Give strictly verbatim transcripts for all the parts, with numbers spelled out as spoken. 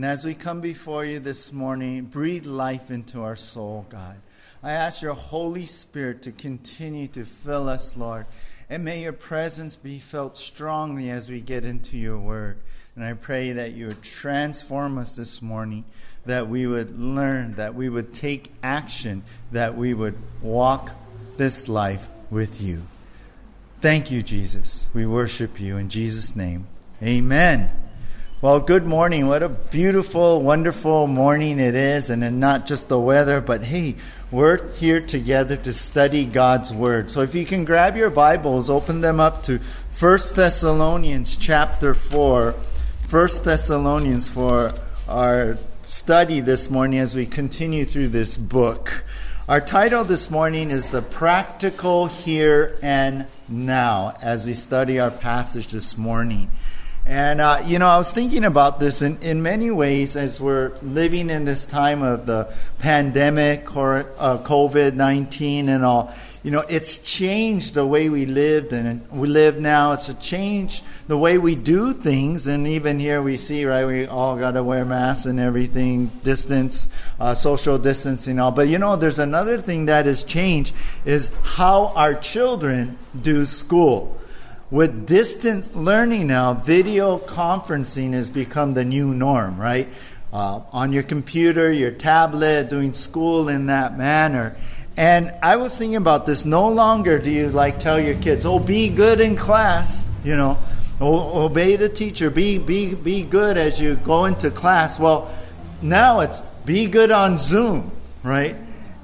And as we come before you this morning, breathe life into our soul, God. I ask your Holy Spirit to continue to fill us, Lord. And may your presence be felt strongly as we get into your word. And I pray that you would transform us this morning, that we would learn, that we would take action, that we would walk this life with you. Thank you, Jesus. We worship you in Jesus' name. Amen. Well, good morning. What a beautiful, wonderful morning it is. And then not just the weather, but hey, we're here together to study God's Word. So if you can grab your Bibles, open them up to First Thessalonians chapter four. First Thessalonians for our study this morning as we continue through this book. Our title this morning is The Practical Here and Now, as we study our passage this morning. And, uh, you know, I was thinking about this in, in many ways as we're living in this time of the pandemic or uh, covid nineteen and all. You know, it's changed the way we lived and we live now. It's a change the way we do things. And even here we see, right, we all got to wear masks and everything, distance, uh, social distancing and all. But, you know, there's another thing that has changed is how our children do school. With distance learning now, video conferencing has become the new norm, right? Uh, on your computer, your tablet, doing school in that manner. And I was thinking about this. No longer do you like tell your kids, oh, be good in class, you know, o- obey the teacher, be, be, be good as you go into class. Well, now it's be good on Zoom, right?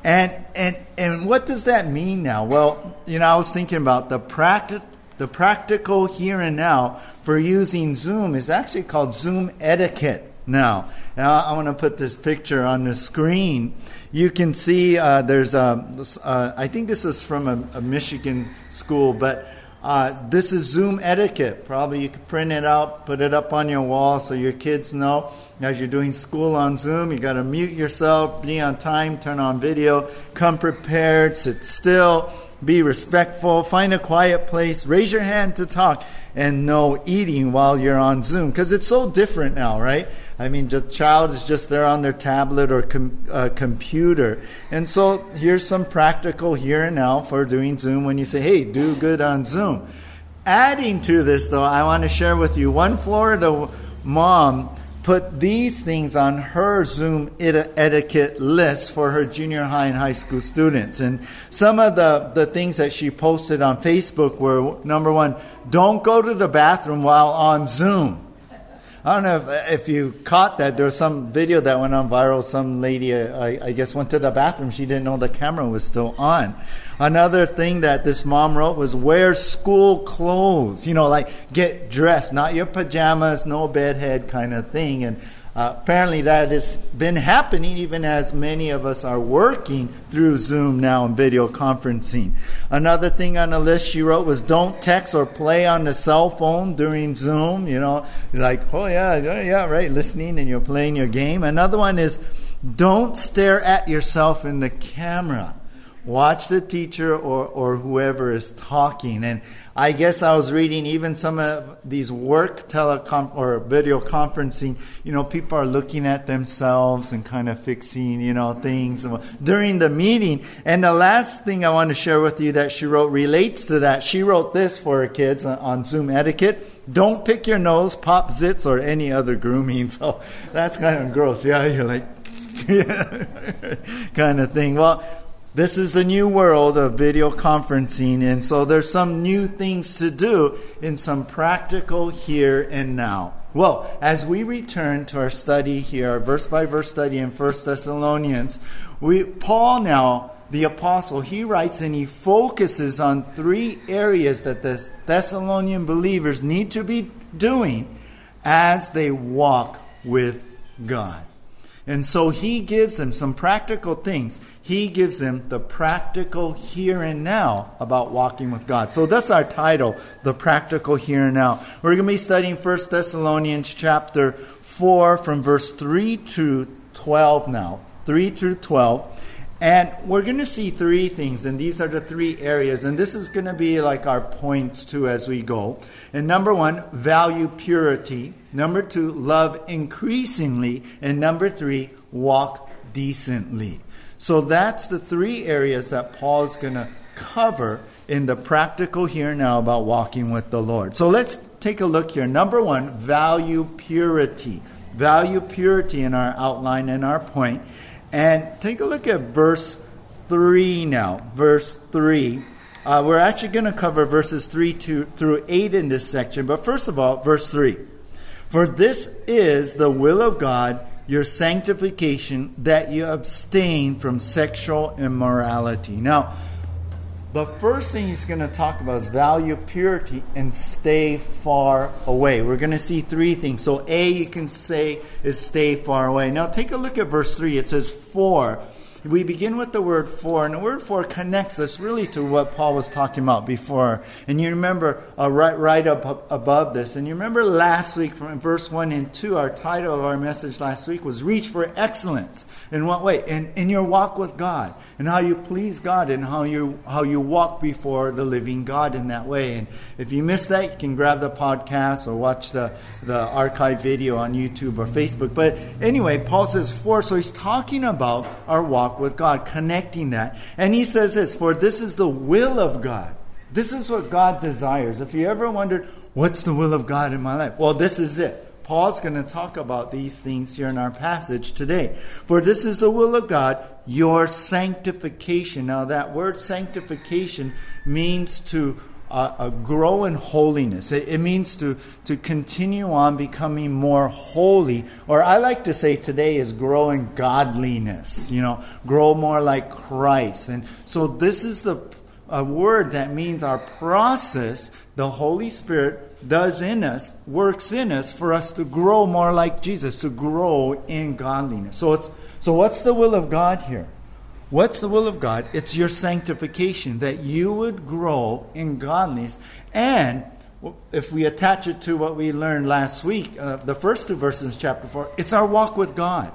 And, and, and what does that mean now? Well, you know, I was thinking about the practice, the practical here and now for using Zoom is actually called Zoom etiquette now. Now, I want to put this picture on the screen. You can see uh, there's a, uh, I think this is from a, a Michigan school, but uh, this is Zoom etiquette. Probably you could print it out, put it up on your wall so your kids know as you're doing school on Zoom, you got to mute yourself, be on time, turn on video, come prepared, sit still, be respectful, find a quiet place, raise your hand to talk, and no eating while you're on Zoom. Because it's so different now, right? I mean, the child is just there on their tablet or com- uh, computer. And so here's some practical here and now for doing Zoom when you say, hey, do good on Zoom. Adding to this, though, I want to share with you, one Florida mom put these things on her Zoom etiquette list for her junior high and high school students. And some of the, the things that she posted on Facebook were, number one, don't go to the bathroom while on Zoom. I don't know if, if you caught that. There was some video that went on viral. Some lady, I, I guess, went to the bathroom. She didn't know the camera was still on. Another thing that this mom wrote was wear school clothes. You know, like get dressed, not your pajamas, no bedhead kind of thing. And uh, apparently that has been happening even as many of us are working through Zoom now and video conferencing. Another thing on the list she wrote was don't text or play on the cell phone during Zoom. You know, like, oh yeah, yeah, yeah, right, listening and you're playing your game. Another one is don't stare at yourself in the camera. Watch the teacher or, or whoever is talking. And I guess I was reading even some of these work telecom or video conferencing, you know, people are looking at themselves and kind of fixing, you know, things during the meeting. And the last thing I want to share with you that she wrote relates to that. She wrote this for her kids on Zoom etiquette. Don't pick your nose, pop zits, or any other grooming. So that's kind of gross. Yeah, you're like, kind of thing. Well, this is the new world of video conferencing, and so there's some new things to do in some practical here and now. Well, as we return to our study here, our verse-by-verse study in First Thessalonians, we Paul now, the apostle, he writes and he focuses on three areas that the Thessalonian believers need to be doing as they walk with God. And so he gives them some practical things. He gives them the practical here and now about walking with God. So that's our title, The Practical Here and Now. We're going to be studying First Thessalonians chapter four from verse three through twelve now. three through twelve. And we're going to see three things, and these are the three areas. And this is going to be like our points, too, as we go. And number one, value purity. Number two, love increasingly. And number three, walk decently. So that's the three areas that Paul's going to cover in the practical here now about walking with the Lord. So let's take a look here. Number one, value purity. Value purity in our outline and our point. And take a look at verse three now. Verse three. Uh, we're actually going to cover verses three to, through eight in this section. But first of all, verse three. For this is the will of God, your sanctification, that you abstain from sexual immorality. Now, the first thing he's going to talk about is value purity and stay far away. We're going to see three things. So A, you can say, is stay far away. Now, take a look at verse three. It says, for. We begin with the word for, and the word for connects us really to what Paul was talking about before. And you remember uh, right, right up, up above this. And you remember last week from verse one and two, our title of our message last week was Reach for Excellence. In what way? In, in your walk with God, and how you please God, and how you how you walk before the living God in that way. And if you missed that, you can grab the podcast or watch the, the archive video on YouTube or Facebook. But anyway, Paul says for, so he's talking about our walk with God, connecting that. And he says this, for this is the will of God. This is what God desires. If you ever wondered, what's the will of God in my life? Well, this is it. Paul's going to talk about these things here in our passage today. For this is the will of God, your sanctification. Now, that word sanctification means to Uh, uh, grow in holiness. It, it means to, to continue on becoming more holy. Or I like to say today is grow in godliness. You know, grow more like Christ. And so this is the a word that means our process, the Holy Spirit does in us, works in us for us to grow more like Jesus, to grow in godliness. So it's so what's the will of God here? What's the will of God? It's your sanctification, that you would grow in godliness. And if we attach it to what we learned last week, uh, the first two verses, chapter four, it's our walk with God.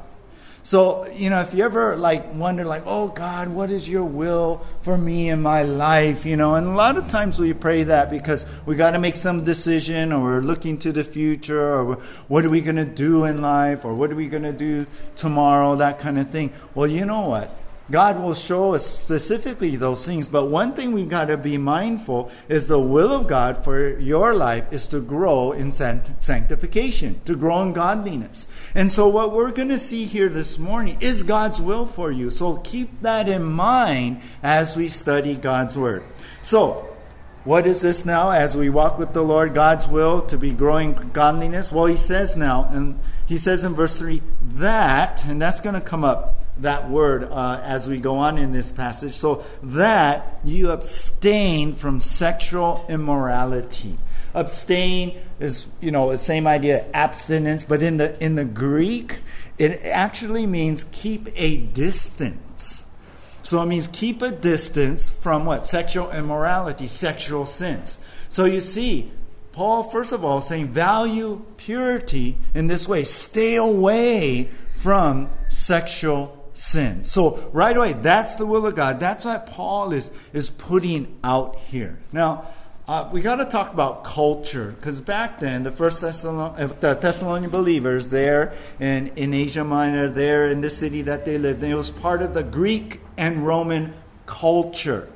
So, you know, if you ever like wonder like, oh, God, what is your will for me in my life? You know, and a lot of times we pray that because we got to make some decision, or we're looking to the future, or what are we going to do in life, or what are we going to do tomorrow, that kind of thing. Well, you know what? God will show us specifically those things. But one thing we got to be mindful is the will of God for your life is to grow in sanctification, to grow in godliness. And so what we're going to see here this morning is God's will for you. So keep that in mind as we study God's word. So what is this now as we walk with the Lord, God's will to be growing godliness? Well, he says now, and he says in verse three, that, and that's going to come up, that word uh, as we go on in this passage. So that you abstain from sexual immorality. Abstain is, you know, the same idea, abstinence, but in the in the Greek, it actually means keep a distance. So it means keep a distance from what? Sexual immorality, sexual sins. So you see, Paul, first of all, saying value purity in this way. Stay away from sexual sin. So right away, that's the will of God. That's what Paul is, is putting out here. Now, uh, we got to talk about culture, because back then, the first Thessalonian, the Thessalonian believers there in, in Asia Minor, there in the city that they lived in, it was part of the Greek and Roman culture.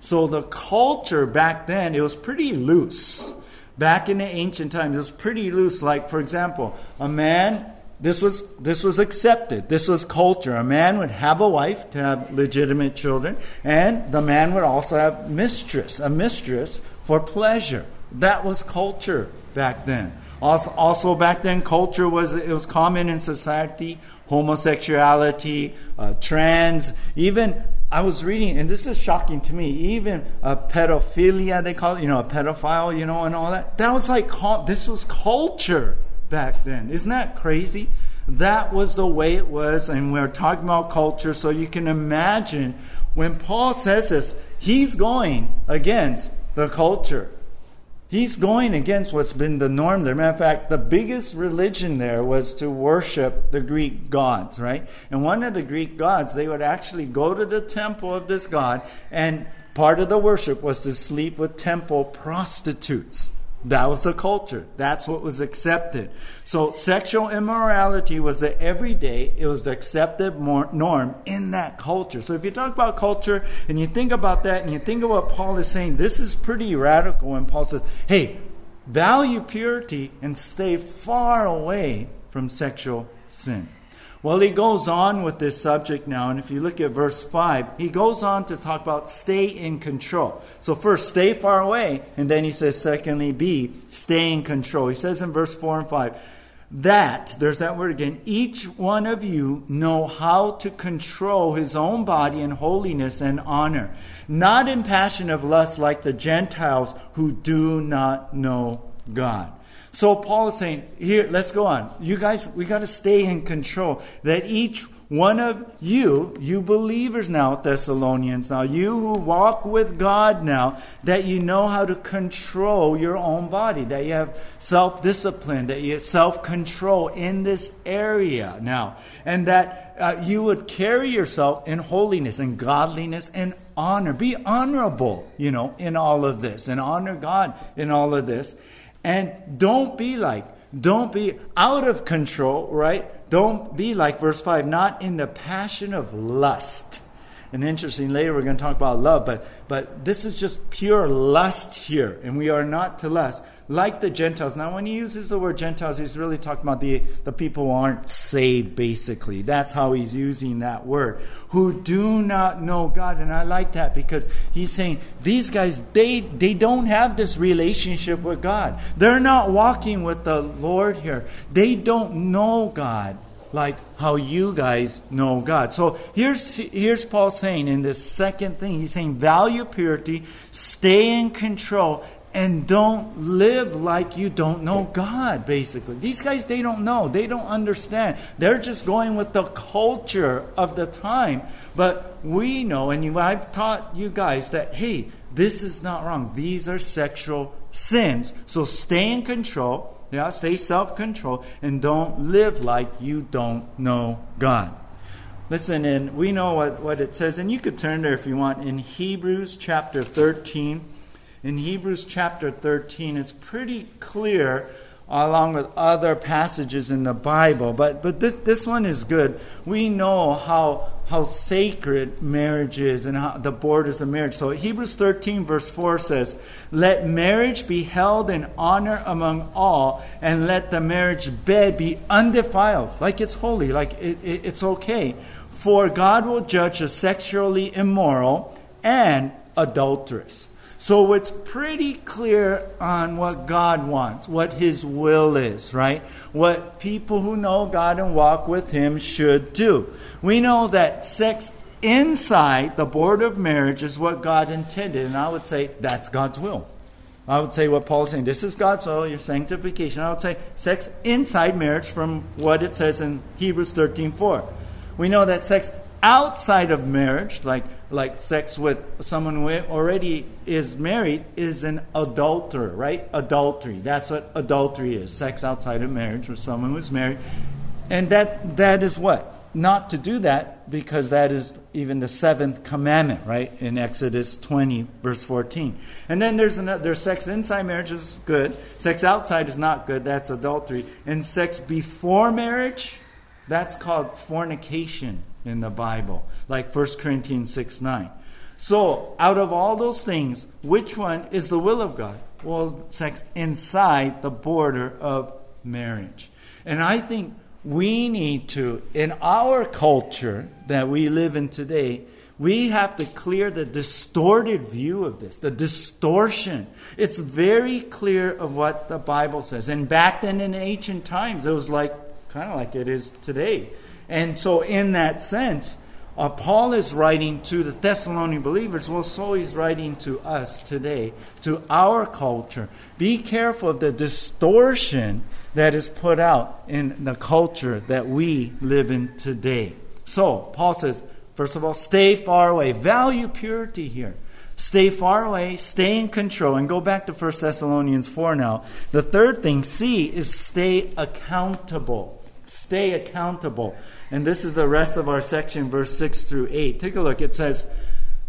So the culture back then, it was pretty loose. Back in the ancient times, it was pretty loose. Like, for example, a man... This was this was accepted. This was culture. A man would have a wife to have legitimate children, and the man would also have mistress, a mistress for pleasure. That was culture back then. Also, also back then, culture was it was common in society. Homosexuality, uh, trans, even I was reading, and this is shocking to me. Even a pedophilia, they call it, you know, a pedophile, you know, and all that. That was like this was culture. Back then. Isn't that crazy? That was the way it was, and we're talking about culture, so you can imagine when Paul says this, he's going against the culture. He's going against what's been the norm there. Matter of fact, the biggest religion there was to worship the Greek gods, right? And one of the Greek gods, they would actually go to the temple of this god, and part of the worship was to sleep with temple prostitutes. That was the culture. That's what was accepted. So sexual immorality was the everyday, it was the accepted norm in that culture. So if you talk about culture and you think about that and you think of what Paul is saying, this is pretty radical when Paul says, hey, value purity and stay far away from sexual sin. Well, he goes on with this subject now, and if you look at verse five, he goes on to talk about stay in control. So first, stay far away, and then he says, secondly, B, stay in control. He says in verse four and five, that, there's that word again, each one of you know how to control his own body in holiness and honor, not in passion of lust like the Gentiles who do not know God. So Paul is saying, here, let's go on. You guys, we got to stay in control. That each one of you, you believers now, Thessalonians now, you who walk with God now, that you know how to control your own body, that you have self-discipline, that you have self-control in this area now, and that uh, you would carry yourself in holiness and godliness and honor. Be honorable, you know, in all of this, and honor God in all of this. And don't be like, don't be out of control, right? Don't be like verse five, not in the passion of lust. And interesting, later we're going to talk about love, but but this is just pure lust here, and we are not to lust like the Gentiles. Now, when he uses the word Gentiles, he's really talking about the, the people who aren't saved, basically. That's how he's using that word. Who do not know God. And I like that because he's saying, these guys, they, they don't have this relationship with God. They're not walking with the Lord here. They don't know God like how you guys know God. So here's here's Paul saying in this second thing. He's saying, value purity, stay in control, and don't live like you don't know God, basically. These guys, they don't know. They don't understand. They're just going with the culture of the time. But we know, and you, I've taught you guys that, hey, this is not wrong. These are sexual sins. So stay in control. Yeah, stay self-control. And don't live like you don't know God. Listen, and we know what, what it says. And you could turn there if you want. In Hebrews chapter thirteen. In Hebrews chapter thirteen, it's pretty clear along with other passages in the Bible. But but this this one is good. We know how how sacred marriage is and how the borders of marriage. So Hebrews thirteen verse four says, let marriage be held in honor among all, and let the marriage bed be undefiled, like it's holy, like it, it, it's okay. For God will judge the sexually immoral and adulterous. So it's pretty clear on what God wants, what His will is, right? What people who know God and walk with Him should do. We know that sex inside the border of marriage is what God intended, and I would say that's God's will. I would say what Paul is saying, this is God's will, your sanctification. I would say sex inside marriage from what it says in Hebrews thirteen four. We know that sex outside of marriage, like like sex with someone who already is married, is an adulterer, right? Adultery. That's what adultery is. Sex outside of marriage with someone who is married. And that that is what? Not to do that, because that is even the seventh commandment, right? In Exodus twenty, verse fourteen. And then there's another, there's sex inside marriage is good. Sex outside is not good. That's adultery. And sex before marriage, that's called fornication in the Bible, like First Corinthians six nine. So, out of all those things, which one is the will of God? Well, sex inside the border of marriage. And I think we need to, in our culture that we live in today, we have to clear the distorted view of this, the distortion. It's very clear of what the Bible says. And back then in ancient times, it was like, kind of like it is today. And so in that sense, uh, Paul is writing to the Thessalonian believers. Well, so he's writing to us today, to our culture. Be careful of the distortion that is put out in the culture that we live in today. So Paul says, first of all, stay far away. Value purity here. Stay far away, stay in control. And go back to First Thessalonians four now. The third thing, C, is stay accountable. Stay accountable. And this is the rest of our section, verse six through eight. Take a look. It says,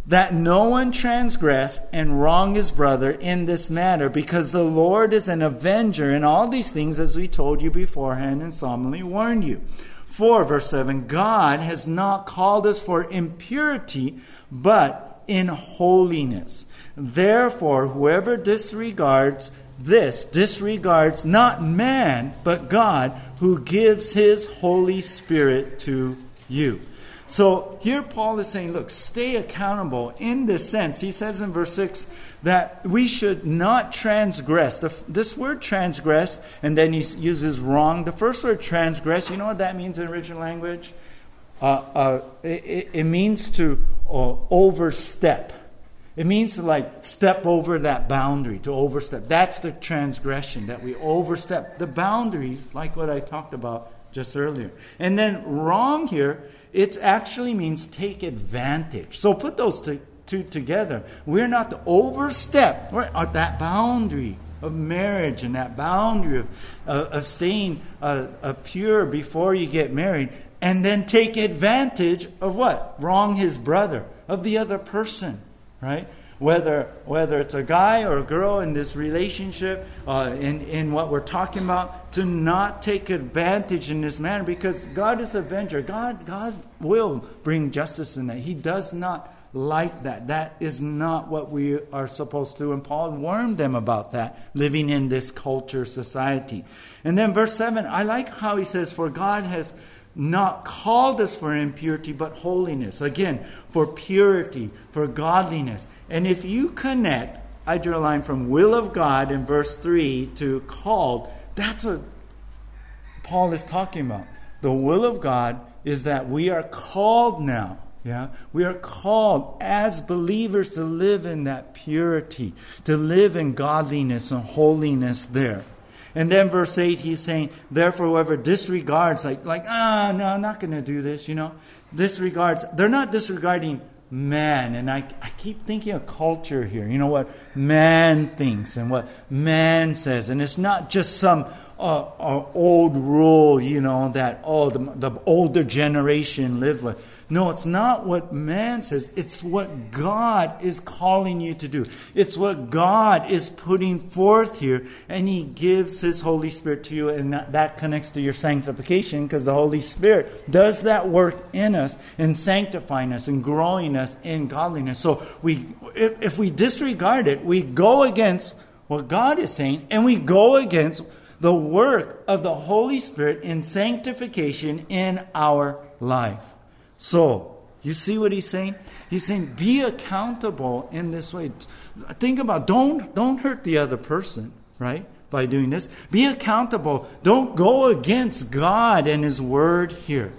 that no one transgress and wrong his brother in this matter, because the Lord is an avenger in all these things, as we told you beforehand and solemnly warned you. For, verse seven, God has not called us for impurity, but in holiness. Therefore, whoever disregards this disregards not man, but God, who gives his Holy Spirit to you. So here Paul is saying, look, stay accountable in this sense. He says in verse six that we should not transgress. The, this word transgress, and then he uses wrong. The first word transgress, you know what that means in original language? Uh, uh, it, it means to uh, overstep. It means to like step over that boundary, to overstep. That's the transgression, that we overstep the boundaries, like what I talked about just earlier. And then wrong here, it actually means take advantage. So put those two, two together. We're not to overstep. We're at that boundary of marriage and that boundary of, uh, of staying uh, uh, pure before you get married. And then take advantage of what? Wrong his brother, of the other person, right? Whether whether it's a guy or a girl in this relationship, uh, in, in what we're talking about, to not take advantage in this manner, because God is the avenger. God, God will bring justice in that. He does not like that. That is not what we are supposed to. And Paul warned them about that, living in this culture, society. And then verse seven, I like how he says, for God has not called us for impurity, but holiness. Again, for purity, for godliness. And if you connect, I drew a line from will of God in verse three to called. That's what Paul is talking about. The will of God is that we are called now. Yeah, we are called as believers to live in that purity, to live in godliness and holiness there. And then verse eight, he's saying, therefore, whoever disregards, like, like ah, no, I'm not going to do this, you know. Disregards, they're not disregarding man. And I, I keep thinking of culture here. You know, what man thinks and what man says. And it's not just some uh, uh, old rule, you know, that, oh, the, the older generation live with. No, it's not what man says. It's what God is calling you to do. It's what God is putting forth here. And he gives his Holy Spirit to you. And that, that connects to your sanctification, because the Holy Spirit does that work in us and sanctifying us and growing us in godliness. So we, if, if we disregard it, we go against what God is saying, and we go against the work of the Holy Spirit in sanctification in our life. So, you see what he's saying? He's saying, be accountable in this way. Think about, don't, don't hurt the other person, right? By doing this. Be accountable. Don't go against God and his word here.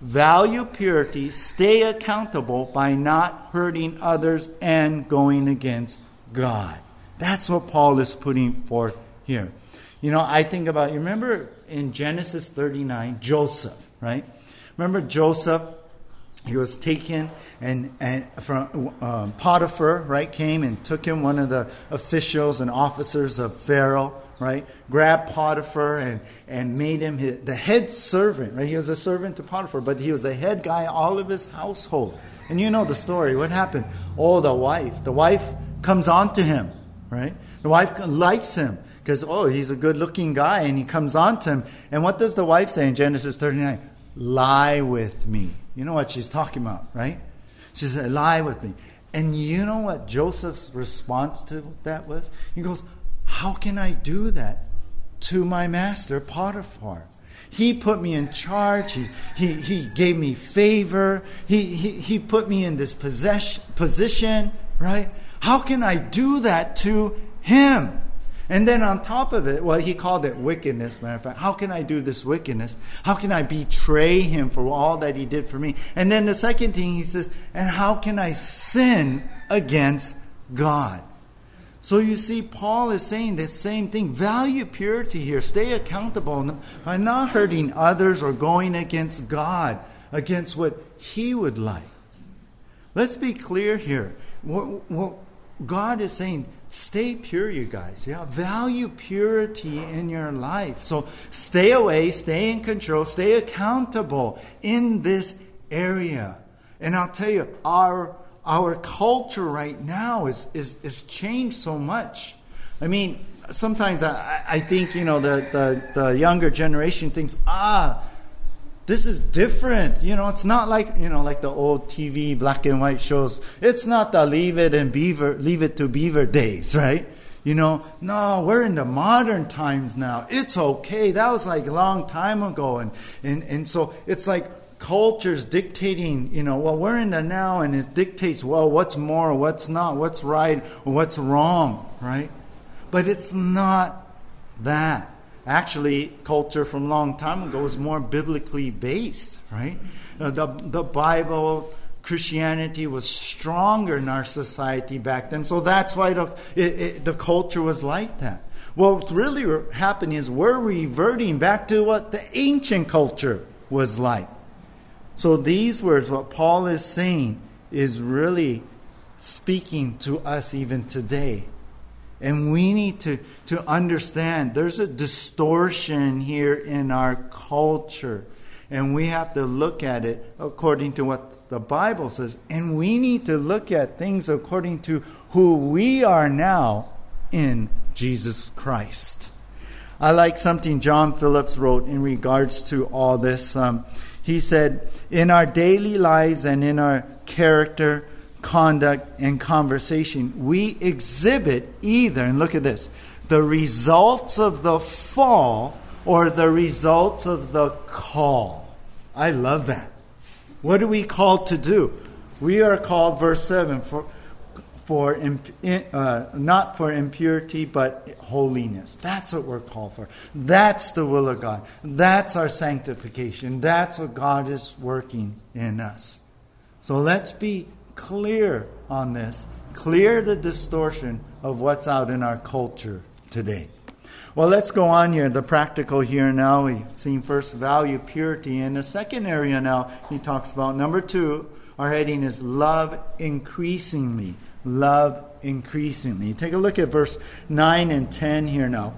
Value purity. Stay accountable by not hurting others and going against God. That's what Paul is putting forth here. You know, I think about, you remember in Genesis thirty-nine, Joseph, right? Remember Joseph? He was taken, and, and from um, Potiphar, right, came and took him, one of the officials and officers of Pharaoh, right, grabbed Potiphar and, and made him his, the head servant, right? He was a servant to Potiphar, but he was the head guy, all of his household. And you know the story. What happened? Oh, the wife. The wife comes on to him, right? The wife likes him because, oh, he's a good-looking guy, and he comes on to him. And what does the wife say in Genesis thirty-nine? Lie with me. You know what she's talking about, right? She said, lie with me. And you know what Joseph's response to that was? He goes, how can I do that to my master, Potiphar? He put me in charge. He he, he gave me favor. He, he, he put me in this possession, position, right? How can I do that to him? And then on top of it, well, he called it wickedness, matter of fact. How can I do this wickedness? How can I betray him for all that he did for me? And then the second thing he says, and how can I sin against God? So you see, Paul is saying the same thing. Value purity here. Stay accountable by not hurting others or going against God, against what he would like. Let's be clear here. What, what God is saying, stay pure, you guys. Yeah, value purity in your life. So stay away, stay in control, stay accountable in this area. And I'll tell you, our our culture right now is is, is changed so much. I mean, sometimes I, I think, you know, the, the, the younger generation thinks, ah, this is different. You know, it's not like, you know, like the old T V black and white shows. It's not the Leave It and Beaver, Leave It to Beaver days, right? You know, no, we're in the modern times now. It's okay. That was like a long time ago. And, and, and so it's like culture's dictating, you know, well, we're in the now, and it dictates, well, what's more, what's not, what's right, what's wrong, right? But it's not that. Actually, culture from a long time ago is more biblically based, right? The, the Bible, Christianity was stronger in our society back then. So that's why the, it, it, the culture was like that. Well, what's really happening is we're reverting back to what the ancient culture was like. So these words, what Paul is saying, is really speaking to us even today. And we need to, to understand there's a distortion here in our culture. And we have to look at it according to what the Bible says. And we need to look at things according to who we are now in Jesus Christ. I like something John Phillips wrote in regards to all this. Um, he said, in our daily lives and in our character, conduct, and conversation, we exhibit either, and look at this, the results of the fall or the results of the call. I love that. What are we called to do? We are called, verse seven, for for imp, uh, not for impurity, but holiness. That's what we're called for. That's the will of God. That's our sanctification. That's what God is working in us. So let's be clear on this, clear the distortion of what's out in our culture today. Well, let's go on here, the practical here now. We've seen first value, purity. In the second area now, he talks about number two, our heading is love increasingly. Love increasingly. Take a look at verse nine and ten here now.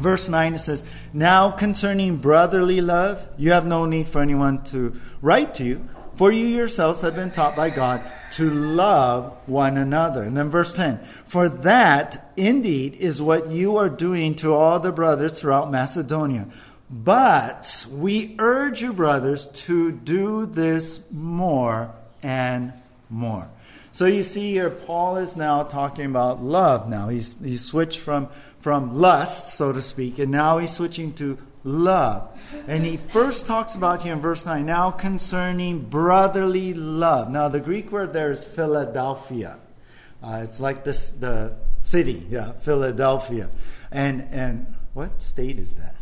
Verse nine, it says, now concerning brotherly love, you have no need for anyone to write to you, for you yourselves have been taught by God to love one another. And then verse ten, for that indeed is what you are doing to all the brothers throughout Macedonia. But we urge you, brothers, to do this more and more. So you see here, Paul is now talking about love. Now he's he switched from, from lust, so to speak, and now he's switching to love. And he first talks about here in verse nine, now concerning brotherly love. Now the Greek word there is Philadelphia. Uh, it's like this, the city, yeah, Philadelphia. And and what state is that?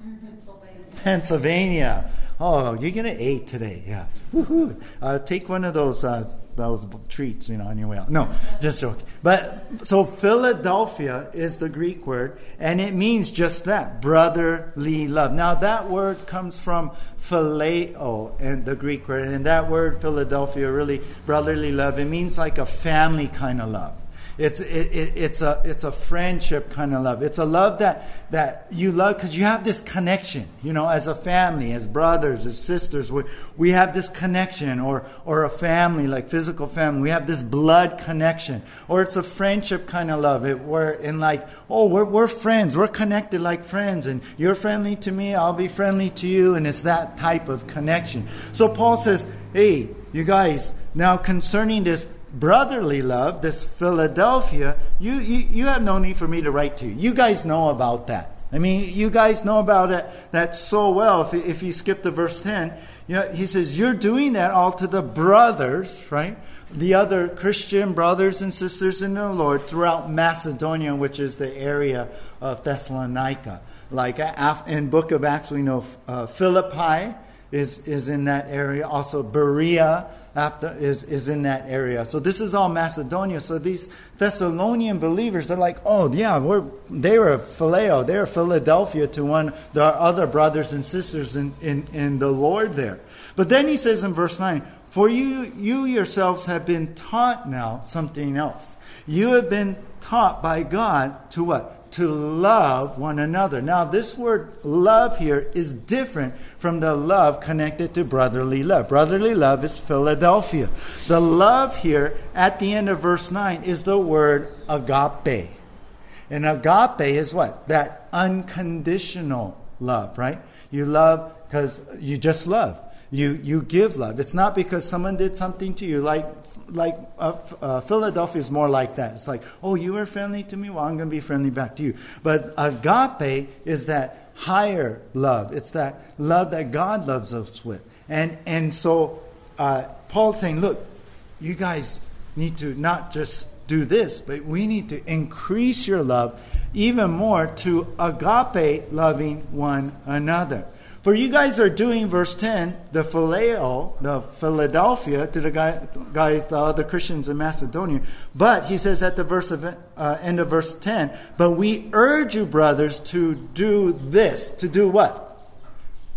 Pennsylvania. Pennsylvania. Oh, you're gonna eat today, yeah. Woo-hoo. Uh, take one of those uh, those treats, you know, on your way out. No, just joking. But so Philadelphia is the Greek word, and it means just that, brotherly love. Now that word comes from phileo, and the Greek word, and that word Philadelphia, really brotherly love. It means like a family kind of love. It's it, it, it's a it's a friendship kind of love. It's a love that that you love because you have this connection. You know, as a family, as brothers, as sisters, we we have this connection, or or a family like physical family. We have this blood connection, or it's a friendship kind of love. It we're in like oh we're we're friends. We're connected like friends, and you're friendly to me. I'll be friendly to you, and it's that type of connection. So Paul says, hey, you guys, now concerning this brotherly love, this Philadelphia, you, you you have no need for me to write to you. You guys know about that. I mean, you guys know about it that so well. If if you skip to verse ten, you know, he says, you're doing that all to the brothers, right? The other Christian brothers and sisters in the Lord throughout Macedonia, which is the area of Thessalonica. Like in book of Acts, we know uh, Philippi is is in that area. Also Berea after is, is in that area. So this is all Macedonia. So these Thessalonian believers, they're like, oh yeah, we're they were phileo, they were Philadelphia to one the other brothers and sisters in, in, in the Lord there. But then he says in verse nine, for you you yourselves have been taught now something else. You have been taught by God to what? to love one another. Now, this word love here is different from the love connected to brotherly love. Brotherly love is Philadelphia. The love here at the end of verse nine is the word agape. And agape is what? That unconditional love, right? You love because you just love. You you give love. It's not because someone did something to you. Like like uh, uh, Philadelphia is more like that. It's like, oh, you were friendly to me? Well, I'm going to be friendly back to you. But agape is that higher love. It's that love that God loves us with. And, and so uh, Paul's saying, look, you guys need to not just do this, but we need to increase your love even more to agape loving one another. For you guys are doing, verse ten, the phileo, the Philadelphia, to the guy, guys, the other Christians in Macedonia. But, he says at the verse of, uh, end of verse ten, but we urge you, brothers, to do this. To do what?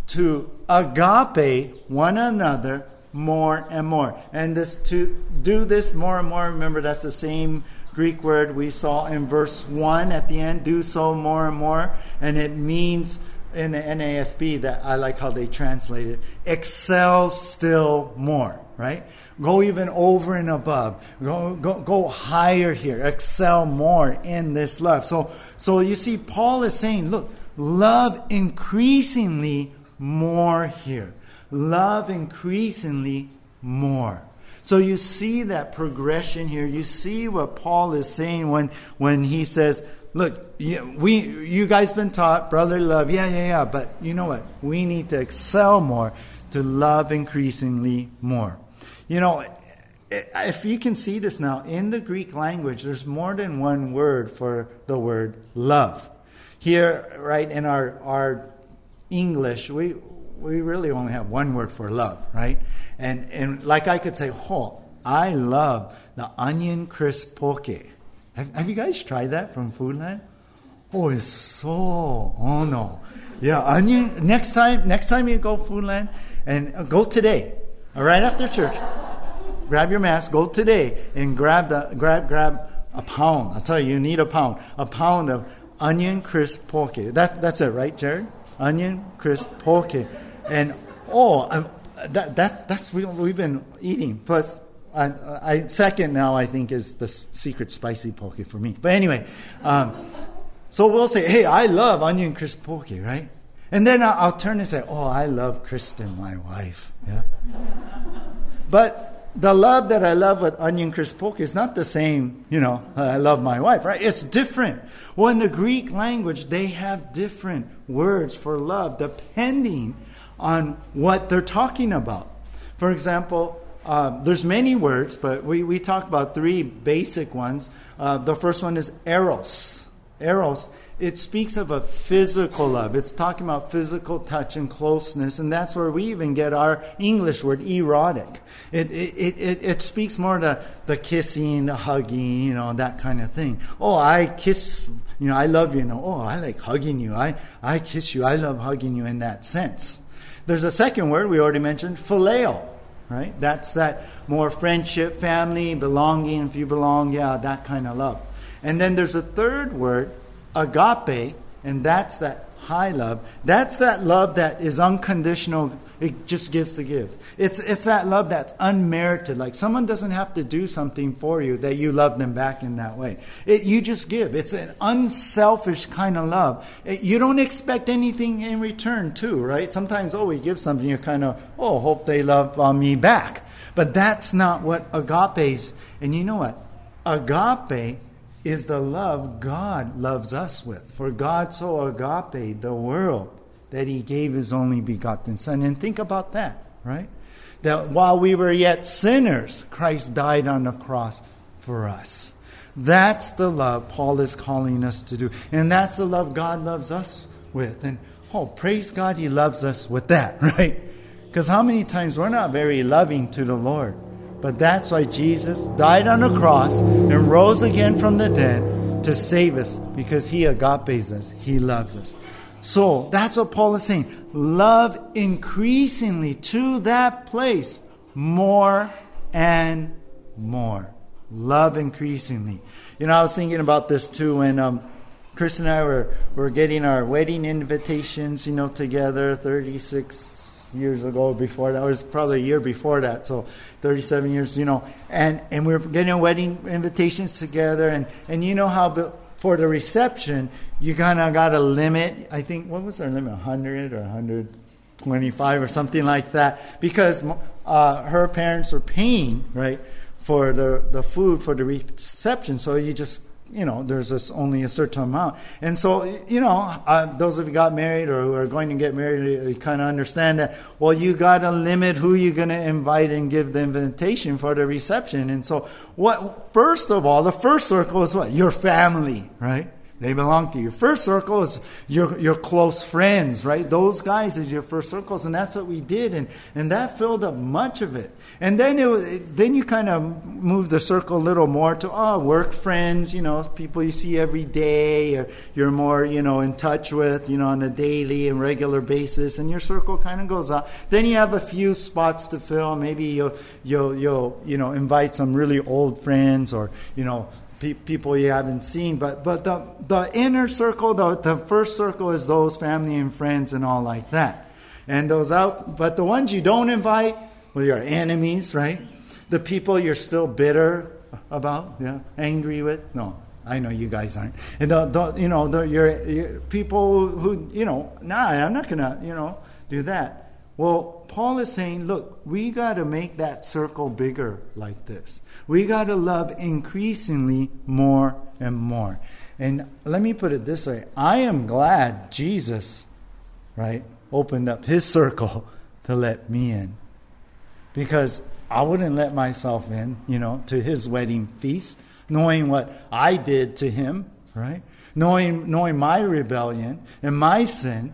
To agape one another more and more. And this to do this more and more, remember, that's the same Greek word we saw in verse one at the end. Do so more and more. And it means, in the N A S B, that I like how they translate it, excel still more, right? Go even over and above. Go go go higher here. Excel more in this love. So so you see, Paul is saying, look, love increasingly more here. Love increasingly more. So you see that progression here. You see what Paul is saying when when he says, look, we, you guys been taught brotherly love, yeah, yeah, yeah, but you know what? We need to excel more, to love increasingly more. You know, if you can see this now, in the Greek language, there's more than one word for the word love. Here, right, in our, our English, we we really only have one word for love, right? And, and like I could say, oh, I love the onion crisp poke. Have, have you guys tried that from Foodland? Oh, it's so, oh no. Yeah, onion, next time next time you go Foodland, and uh, go today, all right after church. Grab your mask, go today, and grab the grab grab a pound. I'll tell you, you need a pound. A pound of onion crisp poke. That, that's it, right, Jared? Onion crisp poke. And oh, um, that that that's what we, we've been eating. Plus, I, I, second now, I think, is the secret spicy poke for me. But anyway, um, so we'll say, hey, I love onion crisp poke, right? And then I'll, I'll turn and say, oh, I love Kristen, my wife. Yeah. But the love that I love with onion crisp poke is not the same, you know, I love my wife, right? It's different. Well, in the Greek language, they have different words for love depending on what they're talking about. For example, Uh, there's many words, but we, we talk about three basic ones. Uh, the first one is eros. Eros, it speaks of a physical love. It's talking about physical touch and closeness, and that's where we even get our English word erotic. It it it, it speaks more to the kissing, the hugging, you know, that kind of thing. Oh, I kiss, you know, I love you. No, oh, I like hugging you. I, I kiss you. I love hugging you in that sense. There's a second word we already mentioned, phileo. Right? That's that more friendship, family, belonging, if you belong, yeah, that kind of love. And then there's a third word, agape, and that's that high love. That's that love that is unconditional. It just gives to give. It's it's that love that's unmerited. Like someone doesn't have to do something for you that you love them back in that way. It, you just give. It's an unselfish kind of love. It, you don't expect anything in return too, right? Sometimes, oh, we give something, you're kind of, oh, hope they love uh, me back. But that's not what agape is. And you know what? Agape is the love God loves us with. For God so agape the world that he gave his only begotten Son. And think about that, right? That while we were yet sinners, Christ died on the cross for us. That's the love Paul is calling us to do. And that's the love God loves us with. And oh, praise God he loves us with that, right? Because how many times we're not very loving to the Lord. But that's why Jesus died on the cross and rose again from the dead to save us, because he agapes us. He loves us. So that's what Paul is saying. Love increasingly to that place more and more. Love increasingly. You know, I was thinking about this too when um, Chris and I were, were getting our wedding invitations, you know, together thirty-six years ago. Before that, it was probably a year before that, so thirty-seven years, you know, and, and we were getting our wedding invitations together, and, and you know how for the reception, you kind of got a limit. I think, what was our limit, one hundred or one hundred twenty-five or something like that, because uh, her parents were paying, right, for the, the food for the reception, so you just, you know, there's this only a certain amount. And so, you know, uh, those of you got married or who are going to get married, you, you kind of understand that, well, you got to limit who you're going to invite and give the invitation for the reception. And so, what? First of all, the first circle is what? Your family, right? They belong to you. First circle is your your close friends, right? Those guys is your first circles, and that's what we did, and, and that filled up much of it. And then it then you kind of move the circle a little more to oh work friends, you know, people you see every day, or you're more, you know, in touch with, you know, on a daily and regular basis, and your circle kind of goes out. Then you have a few spots to fill. Maybe you'll you'll you'll you know invite some really old friends, or you know, people you haven't seen, but but the the inner circle, the the first circle is those family and friends and all like that, and those out. But the ones you don't invite, well, your enemies, right? The people you're still bitter about, yeah, angry with. No, I know you guys aren't. And the, the you know the your, your people who you know, nah, I'm not gonna you know do that. Well, Paul is saying, look, we got to make that circle bigger like this. We got to love increasingly more and more. And let me put it this way. I am glad Jesus, right, opened up his circle to let me in. Because I wouldn't let myself in, you know, to his wedding feast, knowing what I did to him, right? Knowing, knowing my rebellion and my sin,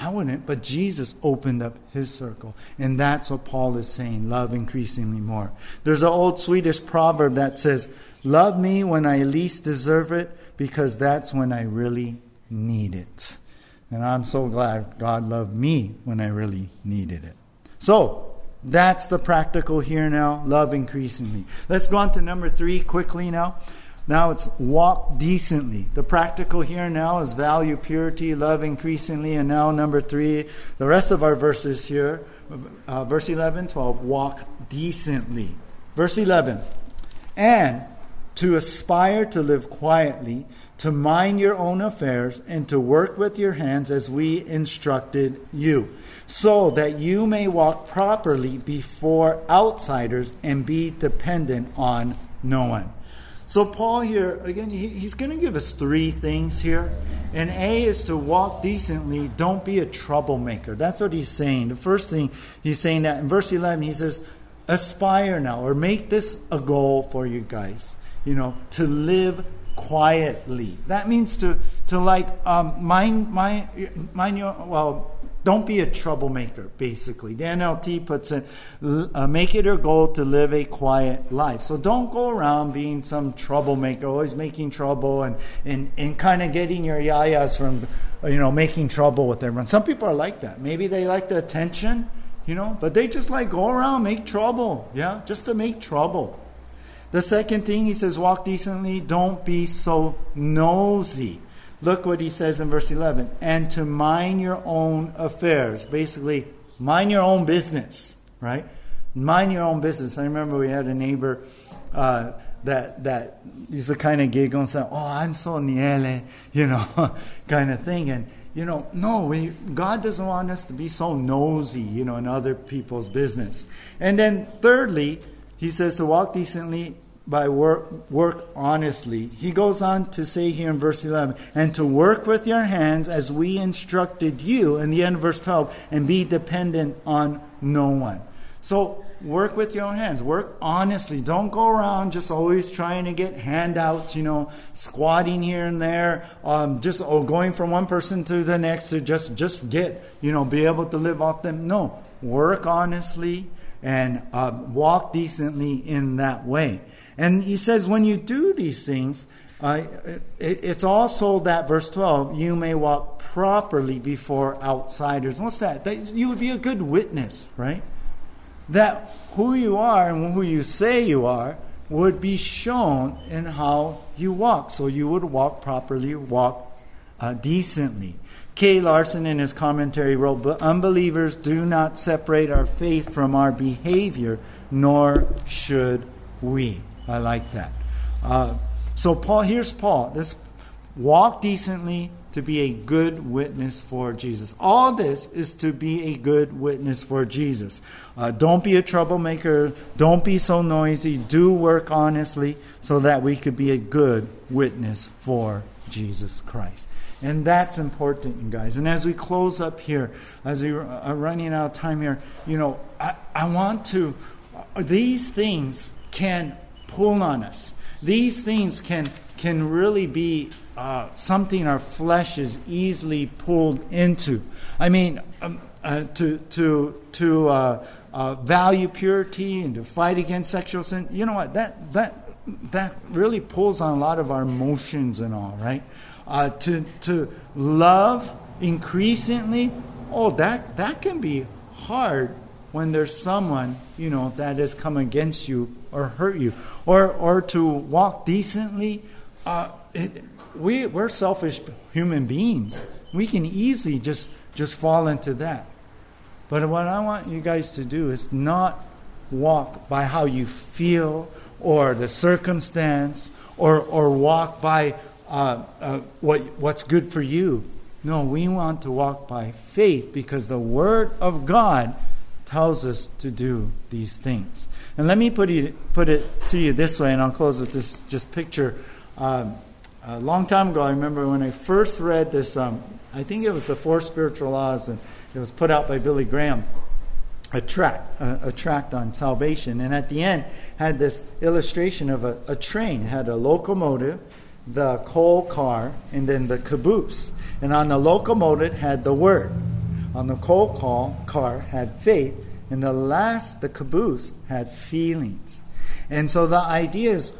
I wouldn't, but Jesus opened up his circle. And that's what Paul is saying, love increasingly more. There's an old Swedish proverb that says, love me when I least deserve it, because that's when I really need it. And I'm so glad God loved me when I really needed it. So, that's the practical here now, love increasingly. Let's go on to number three quickly now. Now it's walk decently. The practical here now is value purity, love increasingly. And now number three, the rest of our verses here, uh, verse eleven, twelve, walk decently. Verse eleven, and to aspire to live quietly, to mind your own affairs, and to work with your hands as we instructed you, so that you may walk properly before outsiders and be dependent on no one. So Paul here, again, he, he's going to give us three things here. And A is to walk decently. Don't be a troublemaker. That's what he's saying. The first thing he's saying that in verse eleven, he says, aspire now, or make this a goal for you guys, you know, to live quietly. That means to, to like, um, mind, mind, mind your, well, don't be a troublemaker, basically. The N L T puts it, uh, make it your goal to live a quiet life. So don't go around being some troublemaker, always making trouble and, and, and kind of getting your yayas from, you know, making trouble with everyone. Some people are like that. Maybe they like the attention, you know, but they just like go around, make trouble, yeah, just to make trouble. The second thing he says, walk decently, don't be so nosy. Look what he says in verse eleven. And to mind your own affairs. Basically, mind your own business, right? Mind your own business. I remember we had a neighbor uh, that that used to kind of giggle and say, oh, I'm so niele, you know, kind of thing. And, you know, no, we, God doesn't want us to be so nosy, you know, in other people's business. And then thirdly, he says to walk decently by work, work honestly. He goes on to say here in verse eleven, and to work with your hands as we instructed you, in the end of verse twelve, and be dependent on no one. So work with your own hands. Work honestly. Don't go around just always trying to get handouts, you know, squatting here and there, um, just oh, going from one person to the next to just, just get, you know, be able to live off them. No, work honestly and uh, walk decently in that way. And he says, when you do these things, uh, it, it's also that, verse twelve, you may walk properly before outsiders. What's that? That you would be a good witness, right? That who you are and who you say you are would be shown in how you walk. So you would walk properly, walk uh, decently. K. Larson in his commentary wrote, "But unbelievers do not separate our faith from our behavior, nor should we." I like that. Uh, so Paul, here's Paul. This walk decently to be a good witness for Jesus. All this is to be a good witness for Jesus. Uh, don't be a troublemaker. Don't be so noisy. Do work honestly so that we could be a good witness for Jesus Christ. And that's important, you guys. And as we close up here, as we are running out of time here, you know, I, I want to, these things can pull on us. These things can can really be uh, something our flesh is easily pulled into. I mean, um, uh, to to to uh, uh, value purity and to fight against sexual sin. You know what? That that that really pulls on a lot of our emotions and all, right? Uh, to to love increasingly, oh, that that can be hard when there's someone, you know, that has come against you or hurt you, or or to walk decently. Uh, it, we we're selfish human beings. We can easily just just fall into that. But what I want you guys to do is not walk by how you feel or the circumstance, or or walk by. Uh, uh, what what's good for you. No, we want to walk by faith because the Word of God tells us to do these things. And let me put it, put it to you this way, and I'll close with this just picture. Um, a long time ago, I remember when I first read this, um, I think it was the Four Spiritual Laws, and it was put out by Billy Graham, a tract, a, a tract on salvation. And at the end, had this illustration of a, a train. It had a locomotive, the coal car, and then the caboose. And on the locomotive had the Word. On the coal call, car had faith. And the last, the caboose, had feelings. And so the idea is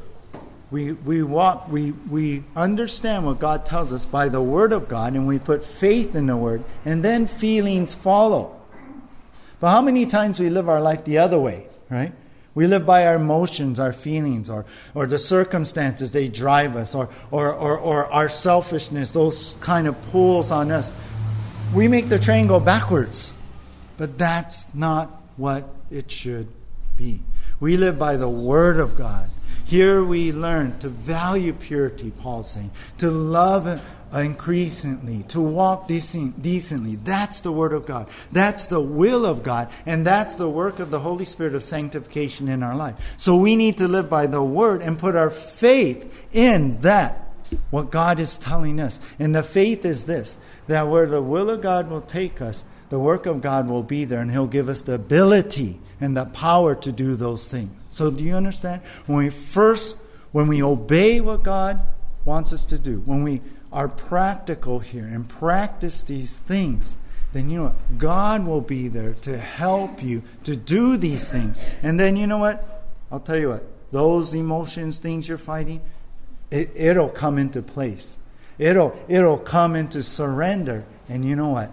we we walk, we we understand what God tells us by the Word of God, and we put faith in the Word, and then feelings follow. But how many times we live our life the other way, right? We live by our emotions, our feelings, or or the circumstances, they drive us, or, or, or, or our selfishness, those kind of pulls on us. We make the train go backwards, but that's not what it should be. We live by the Word of God. Here we learn to value purity, Paul's saying, to love increasingly, to walk decent, decently. That's the Word of God. That's the will of God. And that's the work of the Holy Spirit of sanctification in our life. So we need to live by the Word and put our faith in that, what God is telling us. And the faith is this, that where the will of God will take us, the work of God will be there, and He'll give us the ability and the power to do those things. So do you understand? When we first, when we obey what God wants us to do, when we are practical here and practice these things, then you know what? God will be there to help you to do these things. And then you know what? I'll tell you what. Those emotions, things you're fighting, it, it'll come into place. It'll it'll come into surrender. And you know what?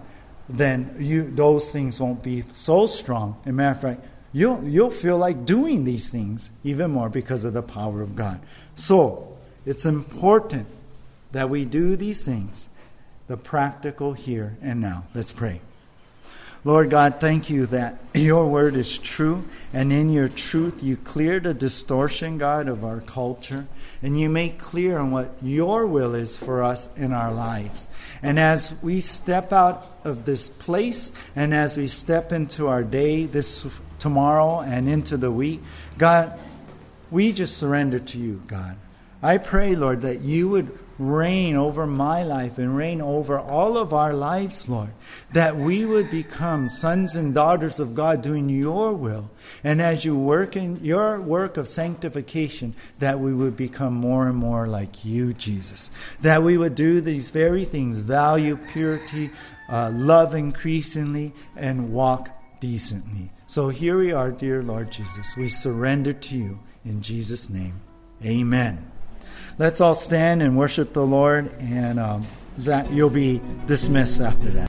Then you those things won't be so strong. As a matter of fact, you'll you'll feel like doing these things even more because of the power of God. So it's important that we do these things, the practical here and now. Let's pray. Lord God, thank you that your Word is true, and in your truth you clear the distortion, God, of our culture, and you make clear on what your will is for us in our lives. And as we step out of this place, and as we step into our day, this tomorrow and into the week, God, we just surrender to you, God. I pray, Lord, that you would reign over my life and reign over all of our lives, Lord, that we would become sons and daughters of God doing your will. And as you work in your work of sanctification, that we would become more and more like you, Jesus. That we would do these very things, value purity, uh, love increasingly, and walk decently. So here we are, dear Lord Jesus. We surrender to you in Jesus' name. Amen. Let's all stand and worship the Lord, and um, Zach, you'll be dismissed after that.